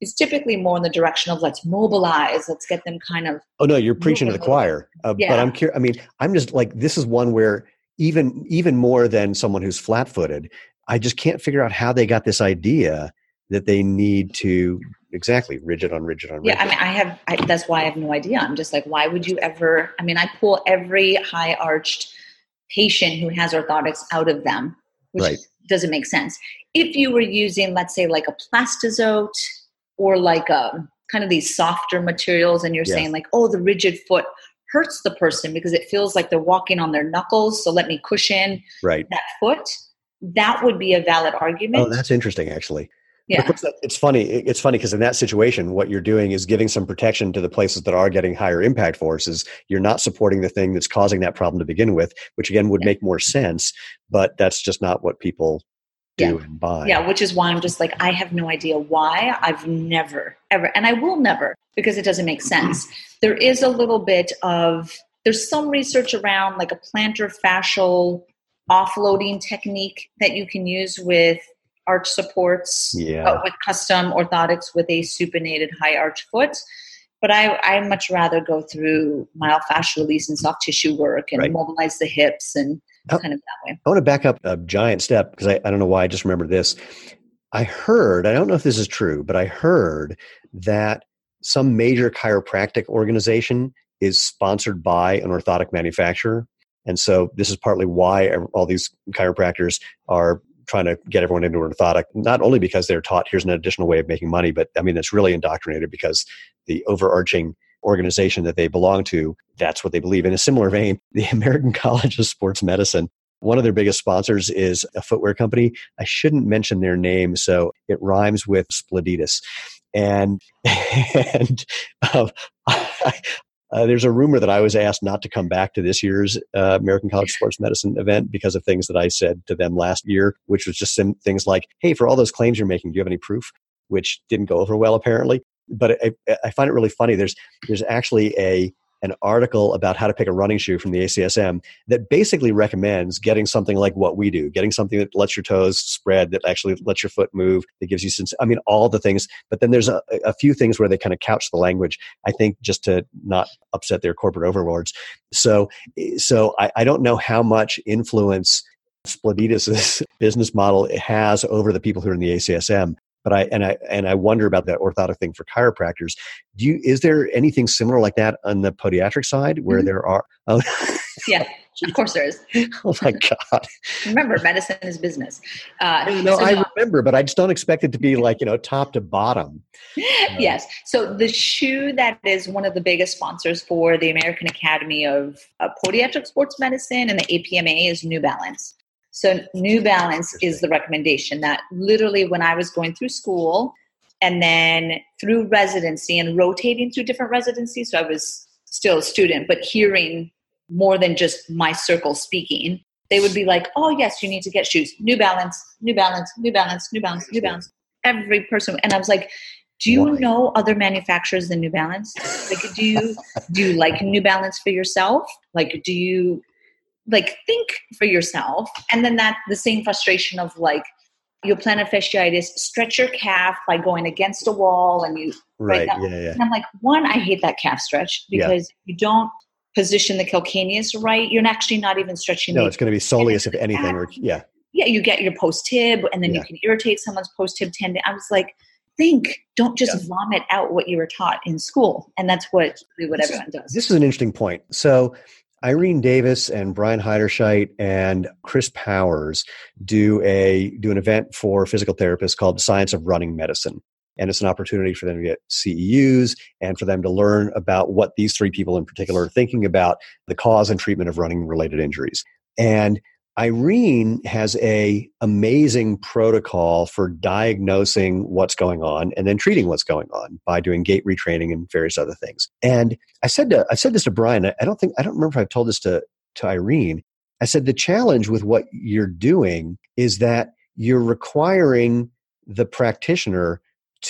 is typically more in the direction of let's mobilize, let's get them kind of. Oh no, you're preaching to the choir. Uh, yeah. But I'm curious. I mean, I'm just like, this is one where even even more than someone who's flat footed, I just can't figure out how they got this idea that they need to. Exactly. Rigid on rigid on rigid. Yeah. I mean, I have, I, that's why I have no idea. I'm just like, why would you ever, I mean, I pull every high arched patient who has orthotics out of them, which right. doesn't make sense. If you were using, let's say like a plastizote or like a kind of these softer materials, and you're yes. saying like, oh, the rigid foot hurts the person because it feels like they're walking on their knuckles. So let me cushion right. that foot. That would be a valid argument. Oh, that's interesting, actually. Yeah. Because it's funny. It's funny because in that situation, what you're doing is giving some protection to the places that are getting higher impact forces. You're not supporting the thing that's causing that problem to begin with, which again would yeah. make more sense, but that's just not what people do yeah. and buy. Yeah, which is why I'm just like, I have no idea why. I've never, ever, and I will never, because it doesn't make sense. There is a little bit of, there's some research around like a plantar fascial offloading technique that you can use with arch supports, yeah. uh, with custom orthotics with a supinated high arch foot. But I, I much rather go through myofascial release and soft tissue work and right. mobilize the hips and oh, kind of that way. I want to back up a giant step because I, I don't know why I just remember this. I heard, I don't know if this is true, but I heard that some major chiropractic organization is sponsored by an orthotic manufacturer. And so this is partly why all these chiropractors are trying to get everyone into orthotic, not only because they're taught here's an additional way of making money, but I mean, it's really indoctrinated because the overarching organization that they belong to, that's what they believe. In a similar vein, the American College of Sports Medicine, one of their biggest sponsors is a footwear company. I shouldn't mention their name, so it rhymes with spladitis. And, and um, I, Uh, there's a rumor that I was asked not to come back to this year's uh, American College of Sports Medicine event because of things that I said to them last year, which was just some things like, hey, for all those claims you're making, do you have any proof? Which didn't go over well, apparently. But I, I find it really funny. There's there's actually a an article about how to pick a running shoe from the A C S M that basically recommends getting something like what we do, getting something that lets your toes spread, that actually lets your foot move, that gives you sense. I mean, all the things, but then there's a, a few things where they kind of couch the language, I think, just to not upset their corporate overlords. So, so I, I don't know how much influence Spladitis' business model has over the people who are in the A C S M. But I and I and I wonder about that orthotic thing for chiropractors. Do you is there anything similar like that on the podiatric side where mm-hmm. there are? Oh, yeah, of course there is. Oh my God! Remember, medicine is business. Uh, I mean, no, so I remember, but I just don't expect it to be like you know top to bottom. Um, yes. So the shoe that is one of the biggest sponsors for the American Academy of uh, Podiatric Sports Medicine and the A P M A is New Balance. So New Balance is the recommendation that literally when I was going through school and then through residency and rotating through different residencies, so I was still a student, but hearing more than just my circle speaking, they would be like, oh, yes, you need to get shoes. New Balance, New Balance, New Balance, New Balance, New Balance. Every person. And I was like, do you Why? know other manufacturers than New Balance? Like, do you, do you like New Balance for yourself? Like, do you... like think for yourself. And then that the same frustration of like your plantar fasciitis, stretch your calf by going against a wall. And you, right. right yeah, yeah. And I'm like, one, I hate that calf stretch because yeah. you don't position the calcaneus right. You're actually not even stretching. No, the, it's going to be soleus if anything. Or, yeah. Yeah. You get your post tib and then yeah. you can irritate someone's post tib tendon. I was like, think, don't just yeah. vomit out what you were taught in school. And that's what, what this everyone is, does. This is an interesting point. So Irene Davis and Brian Heiderscheidt and Chris Powers do a do an event for physical therapists called Science of Running Medicine. And it's an opportunity for them to get C E Us and for them to learn about what these three people in particular are thinking about the cause and treatment of running-related injuries. And Irene has a amazing protocol for diagnosing what's going on and then treating what's going on by doing gait retraining and various other things. And I said to, I said this to Brian, I don't think, I don't remember if I've told this to, to Irene. I said, the challenge with what you're doing is that you're requiring the practitioner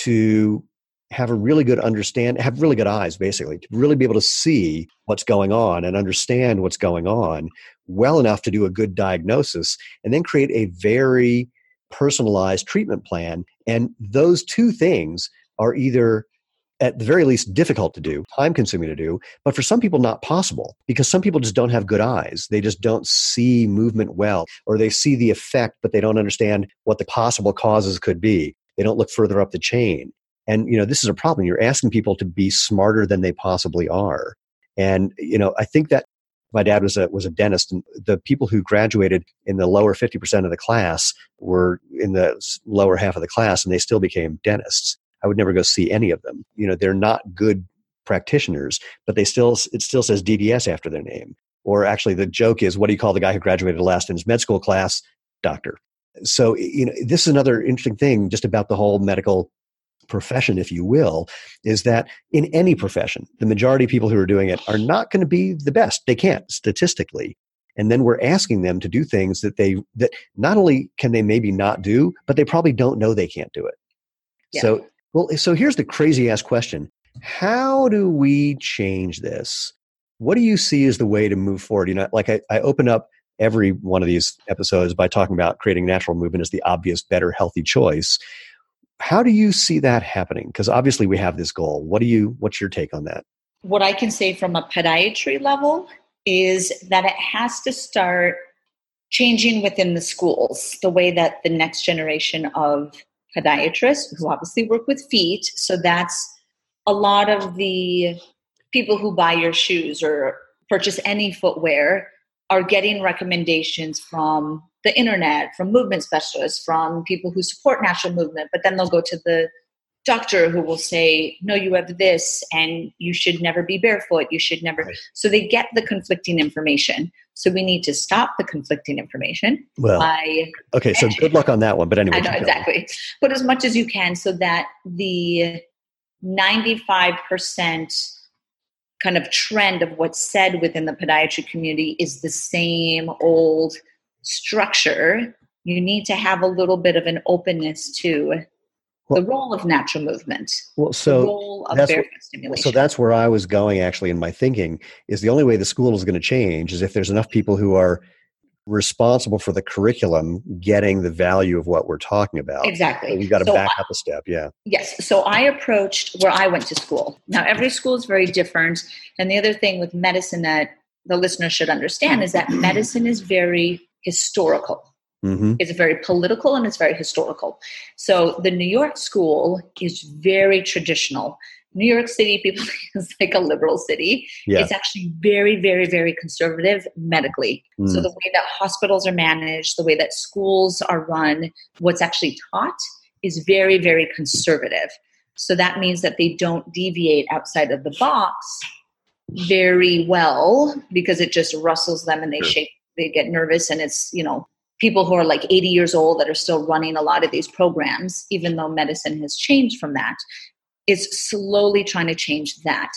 to have a really good understand, have really good eyes, basically, to really be able to see what's going on and understand what's going on well enough to do a good diagnosis and then create a very personalized treatment plan. And those two things are either at the very least difficult to do, time consuming to do, but for some people not possible because some people just don't have good eyes. They just don't see movement well, or they see the effect, but they don't understand what the possible causes could be. They don't look further up the chain. And, you know, this is a problem. You're asking people to be smarter than they possibly are. And, you know, I think that my dad was a was a dentist, and the people who graduated in the lower fifty percent of the class were in the lower half of the class, and they still became dentists. I would never go see any of them. You know, they're not good practitioners, but they still it still says D B S after their name. Or actually, the joke is, what do you call the guy who graduated last in his med school class? Doctor. So, you know, this is another interesting thing just about the whole medical profession, if you will, is that in any profession, the majority of people who are doing it are not going to be the best. They can't statistically. And then we're asking them to do things that they, that not only can they maybe not do, but they probably don't know they can't do it. Yeah. So, well, so here's the crazy ass question. How do we change this? What do you see as the way to move forward? You know, like I, I open up every one of these episodes by talking about creating natural movement as the obvious, better, healthy choice. How do you see that happening? Because obviously we have this goal. What do you, what's your take on that? What I can say from a podiatry level is that it has to start changing within the schools, the way that the next generation of podiatrists, who obviously work with feet, so that's a lot of the people who buy your shoes or purchase any footwear are getting recommendations from the internet, from movement specialists, from people who support natural movement, but then they'll go to the doctor who will say, no, you have this and you should never be barefoot. You should never. Right. So they get the conflicting information. So we need to stop the conflicting information. Well, by, okay. So good luck on that one. But anyway, I know, exactly. But as much as you can, so that the ninety-five percent kind of trend of what's said within the podiatry community is the same old structure. You need to have a little bit of an openness to well, the role of natural movement, well, so the role of barefoot what, stimulation. So that's where I was going actually in my thinking, is the only way the school is going to change is if there's enough people who are responsible for the curriculum getting the value of what we're talking about. Exactly. So you've got to so back I, up a step. Yeah. Yes. So I approached where I went to school. Now, every school is very different. And the other thing with medicine that the listener should understand is that medicine is very historical. Mm-hmm. It's very political and it's very historical. So the New York school is very traditional. New York City, people think it's like a liberal city. Yeah. It's actually very, very, very conservative medically. Mm. So the way that hospitals are managed, the way that schools are run, what's actually taught is very, very conservative. So that means that they don't deviate outside of the box very well, because it just rustles them and they sure. shake, they get nervous. And it's, you know, people who are like eighty years old that are still running a lot of these programs, even though medicine has changed from that. Is slowly trying to change that.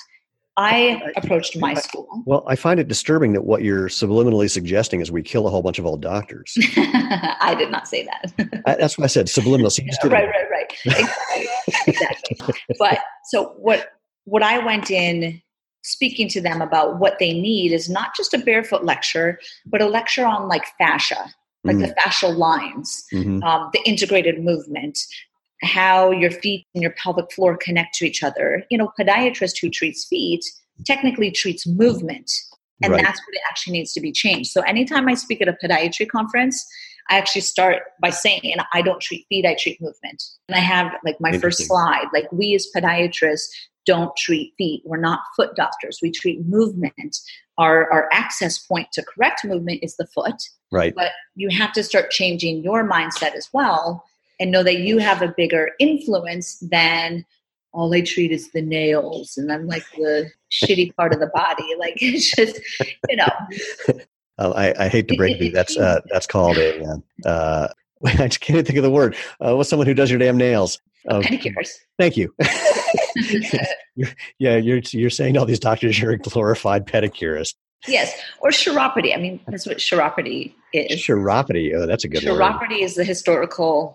I approached my school. Well, I find it disturbing that what you're subliminally suggesting is we kill a whole bunch of old doctors. I did not say that. I, that's what I said, subliminal. So right, right, right. Exactly. exactly. But so what, what I went in speaking to them about what they need is not just a barefoot lecture, but a lecture on like fascia, like mm. the fascial lines, mm-hmm. um, the integrated movement, how your feet and your pelvic floor connect to each other. You know, podiatrist who treats feet technically treats movement. And right. that's what it actually needs to be changed. So anytime I speak at a podiatry conference, I actually start by saying, I don't treat feet, I treat movement. And I have like my first slide, like we as podiatrists don't treat feet. We're not foot doctors. We treat movement. Our, our access point to correct movement is the foot. Right. But you have to start changing your mindset as well. And know that you have a bigger influence than all I treat is the nails. And I'm like the shitty part of the body. Like it's just, you know. Uh, I, I hate to break you. That's uh, that's called a, uh, I just can't think of the word. Uh, what's someone who does your damn nails? Um, pedicures. Thank you. yeah, you're you're saying all these doctors, you're a glorified pedicurist. Yes, or chiropody. I mean, that's what chiropody is. Chiropody, oh, that's a good chiropody word. Chiropody is the historical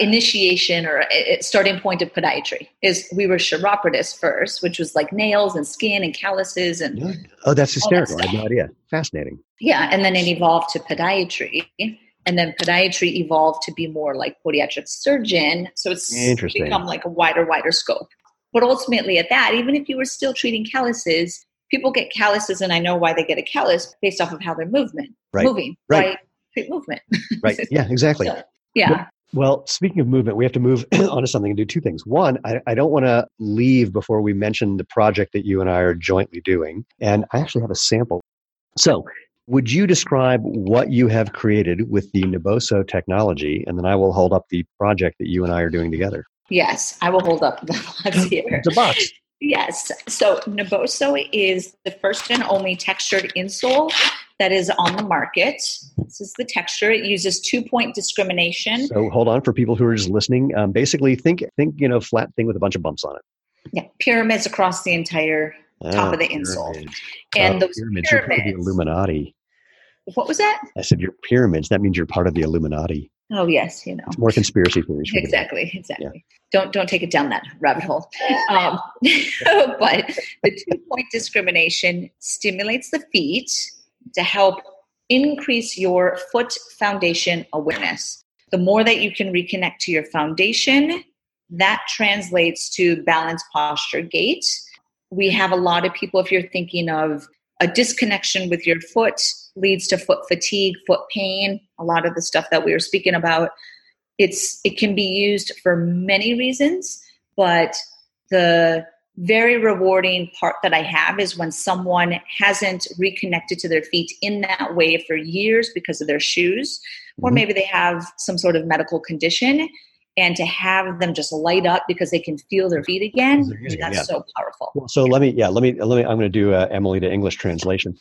initiation or starting point of podiatry. Is we were chiropodists first, which was like nails and skin and calluses and oh, that's hysterical. That I have no idea. Fascinating. Yeah, and then it evolved to podiatry, and then podiatry evolved to be more like podiatric surgeon. So it's become like a wider, wider scope. But ultimately, at that, even if you were still treating calluses, people get calluses, and I know why they get a callus based off of how they're movement right. moving. Right. Treat movement. Right. Yeah. Exactly. So, yeah. But- Well, speaking of movement, we have to move on to something and do two things. One, I, I don't want to leave before we mention the project that you and I are jointly doing. And I actually have a sample. So would you describe what you have created with the Naboso technology? And then I will hold up the project that you and I are doing together. Yes, I will hold up the box here. It's a box. Yes. So Naboso is the first and only textured insole that is on the market. This is the texture. It uses two-point discrimination. So hold on for people who are just listening. Um, basically, think, think you know, flat thing with a bunch of bumps on it. Yeah, pyramids across the entire oh, top of the insole. Pyramids. And oh, those pyramids, pyramids. You're part of the Illuminati. What was that? I said, you're pyramids. That means you're part of the Illuminati. Oh, yes, you know. It's more conspiracy theories. Exactly, exactly. Yeah. Don't don't take it down that rabbit hole. Um, but the two-point discrimination stimulates the feet to help increase your foot foundation awareness. The more that you can reconnect to your foundation, that translates to balance, posture, gait. We have a lot of people, if you're thinking of a disconnection with your foot, leads to foot fatigue, foot pain, a lot of the stuff that we were speaking about. It's it can be used for many reasons, but the very rewarding part that I have is when someone hasn't reconnected to their feet in that way for years because of their shoes, or maybe they have some sort of medical condition, and to have them just light up because they can feel their feet again, that's yeah. so powerful. Well, so let me, yeah, let me, let me, I'm going to do uh, Emily to English translation.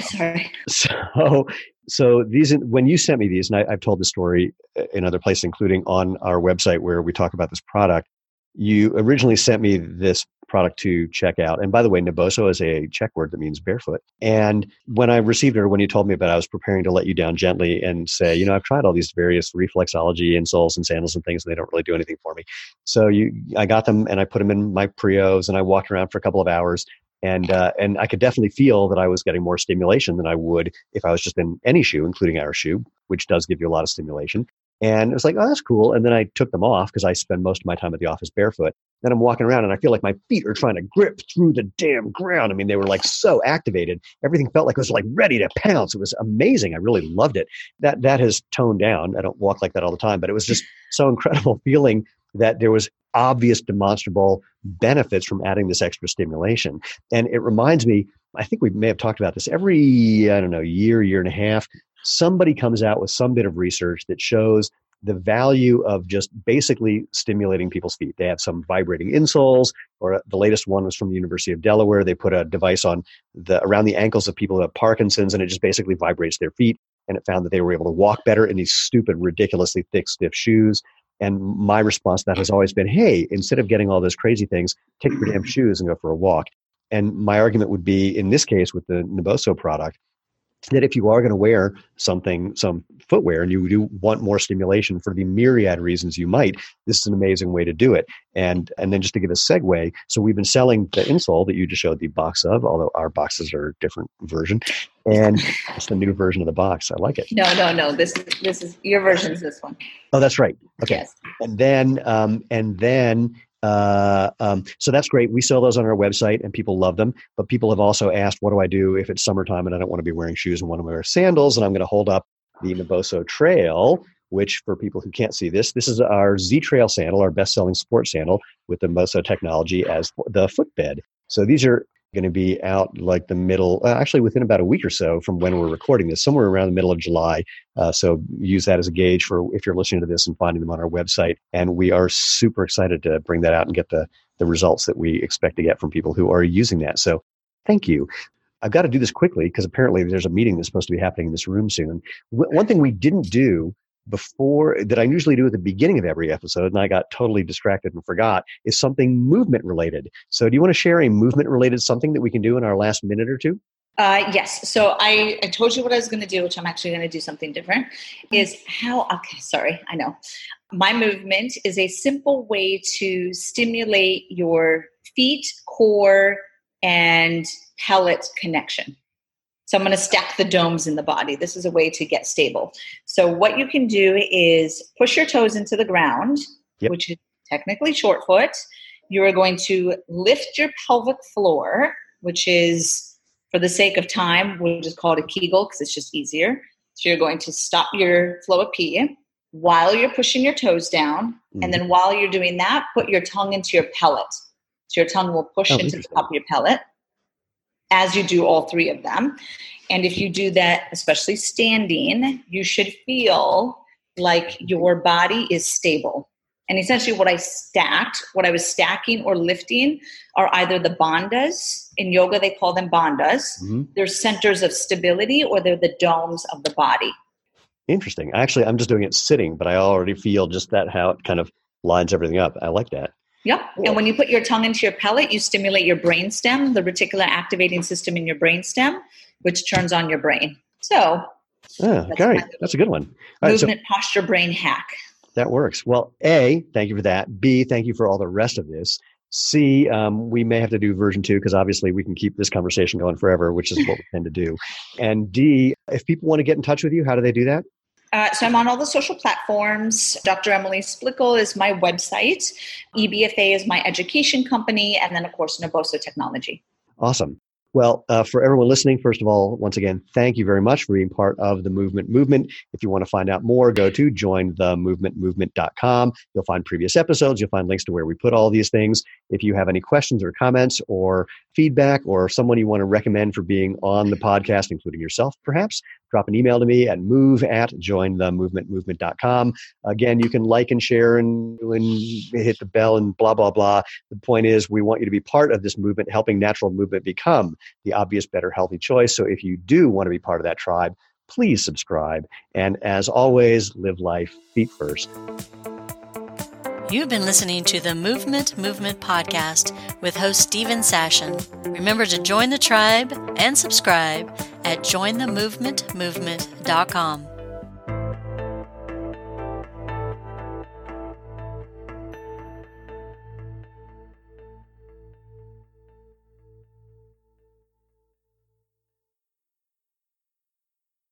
Sorry. So, so these, when you sent me these, and I, I've told the story in other places, including on our website where we talk about this product, you originally sent me this product to check out. And by the way, Naboso is a Czech word that means barefoot. And when I received it, when you told me about it, I was preparing to let you down gently and say, you know, I've tried all these various reflexology insoles and sandals and things, and they don't really do anything for me. So you, I got them and I put them in my Prios and I walked around for a couple of hours. And uh, and I could definitely feel that I was getting more stimulation than I would if I was just in any shoe, including our shoe, which does give you a lot of stimulation. And it was like, oh, that's cool. And then I took them off because I spend most of my time at the office barefoot. Then I'm walking around and I feel like my feet are trying to grip through the damn ground. I mean, they were like so activated. Everything felt like it was like ready to pounce. It was amazing. I really loved it. That that has toned down. I don't walk like that all the time, but it was just so incredible feeling that there was obvious demonstrable benefits from adding this extra stimulation. And it reminds me, I think we may have talked about this every, I don't know, year, year and a half, somebody comes out with some bit of research that shows the value of just basically stimulating people's feet. They have some vibrating insoles, or the latest one was from the University of Delaware. They put a device on the around the ankles of people who have Parkinson's, and it just basically vibrates their feet. And it found that they were able to walk better in these stupid, ridiculously thick, stiff shoes. And my response to that has always been, hey, instead of getting all those crazy things, take your damn shoes and go for a walk. And my argument would be, in this case, with the Naboso product, that if you are going to wear something, some footwear, and you do want more stimulation for the myriad reasons you might, this is an amazing way to do it. And and then just to give a segue, so we've been selling the insole that you just showed the box of, although our boxes are a different version. And it's the new version of the box. I like it. No, no, no. This is, this is your version is this one. Oh, that's right. Okay. Yes. And then, um, and then, Uh, um, so that's great. We sell those on our website and people love them, but people have also asked, what do I do if it's summertime and I don't want to be wearing shoes and want to wear sandals? And I'm going to hold up the Naboso Trail, which for people who can't see this, this is our Z Trail sandal, our best-selling sports sandal with the Naboso technology as the footbed. So these are going to be out like the middle, uh, actually within about a week or so from when we're recording this, somewhere around the middle of July. Uh, so use that as a gauge for if you're listening to this and finding them on our website. And we are super excited to bring that out and get the, the results that we expect to get from people who are using that. So thank you. I've got to do this quickly because apparently there's a meeting that's supposed to be happening in this room soon. W- one thing we didn't do before that I usually do at the beginning of every episode, and I got totally distracted and forgot, is something movement related. So do you want to share a movement related something that we can do in our last minute or two? Uh, yes. So I, I told you what I was going to do, which I'm actually going to do something different, is how, okay, sorry, I know. My movement is a simple way to stimulate your feet, core, and pellet connection. So I'm going to stack the domes in the body. This is a way to get stable. So what you can do is push your toes into the ground, yep. which is technically short foot. You are going to lift your pelvic floor, which is, for the sake of time, we'll just call it a Kegel because it's just easier. So you're going to stop your flow of pee while you're pushing your toes down. Mm-hmm. And then while you're doing that, put your tongue into your pellet. So your tongue will push oh, into the top of your pellet as you do all three of them. And if you do that, especially standing, you should feel like your body is stable. And essentially what I stacked, what I was stacking or lifting are either the bandhas. In yoga, they call them bandhas. Mm-hmm. They're centers of stability, or they're the domes of the body. Interesting. Actually, I'm just doing it sitting, but I already feel just that, how it kind of lines everything up. I like that. Yep. Cool. And when you put your tongue into your palate, you stimulate your brainstem, the reticular activating system in your brainstem, which turns on your brain. So oh, that's, okay. That's a good one. All movement, right, so posture, brain hack. That works. Well, A, thank you for that. B, thank you for all the rest of this. C, um, we may have to do version two, because obviously we can keep this conversation going forever, which is what we tend to do. And D, if people want to get in touch with you, how do they do that? Uh, so I'm on all the social platforms. Doctor Emily Splichal is my website. E B F A is my education company. And then, of course, Naboso Technology. Awesome. Well, uh, for everyone listening, first of all, once again, thank you very much for being part of the Movement Movement. If you want to find out more, go to join the movement movement dot com. You'll find previous episodes. You'll find links to where we put all these things. If you have any questions or comments or feedback, or someone you want to recommend for being on the podcast, including yourself, perhaps, drop an email to me at move at join the movement movement dot com. Again, you can like and share and, and hit the bell and blah, blah, blah. The point is, we want you to be part of this movement, helping natural movement become the obvious, better, healthy choice. So if you do want to be part of that tribe, please subscribe. And as always, live life feet first. You've been listening to the Movement Movement Podcast with host Stephen Sashen. Remember to join the tribe and subscribe at join the movement movement dot com.